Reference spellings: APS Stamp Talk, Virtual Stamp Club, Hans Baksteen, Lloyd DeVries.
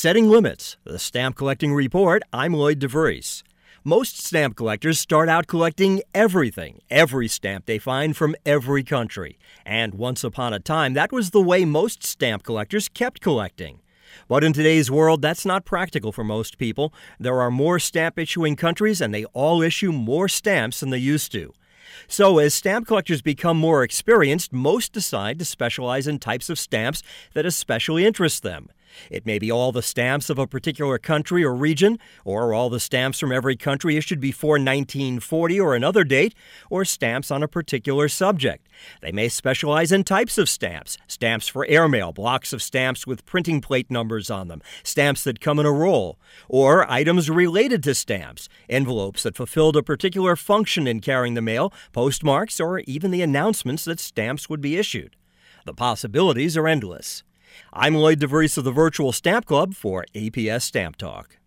Setting Limits, the Stamp Collecting Report. I'm Lloyd DeVries. Most stamp collectors start out collecting everything, every stamp they find from every country. And once upon a time, that was the way most stamp collectors kept collecting. But in today's world, that's not practical for most people. There are more stamp-issuing countries, and they all issue more stamps than they used to. So as stamp collectors become more experienced, most decide to specialize in types of stamps that especially interest them. It may be all the stamps of a particular country or region, or all the stamps from every country issued before 1940 or another date, or stamps on a particular subject. They may specialize in types of stamps, stamps for airmail, blocks of stamps with printing plate numbers on them, stamps that come in a roll, or items related to stamps, envelopes that fulfilled a particular function in carrying the mail, postmarks, or even the announcements that stamps would be issued. The possibilities are endless. I'm Lloyd DeVries of the Virtual Stamp Club for APS Stamp Talk.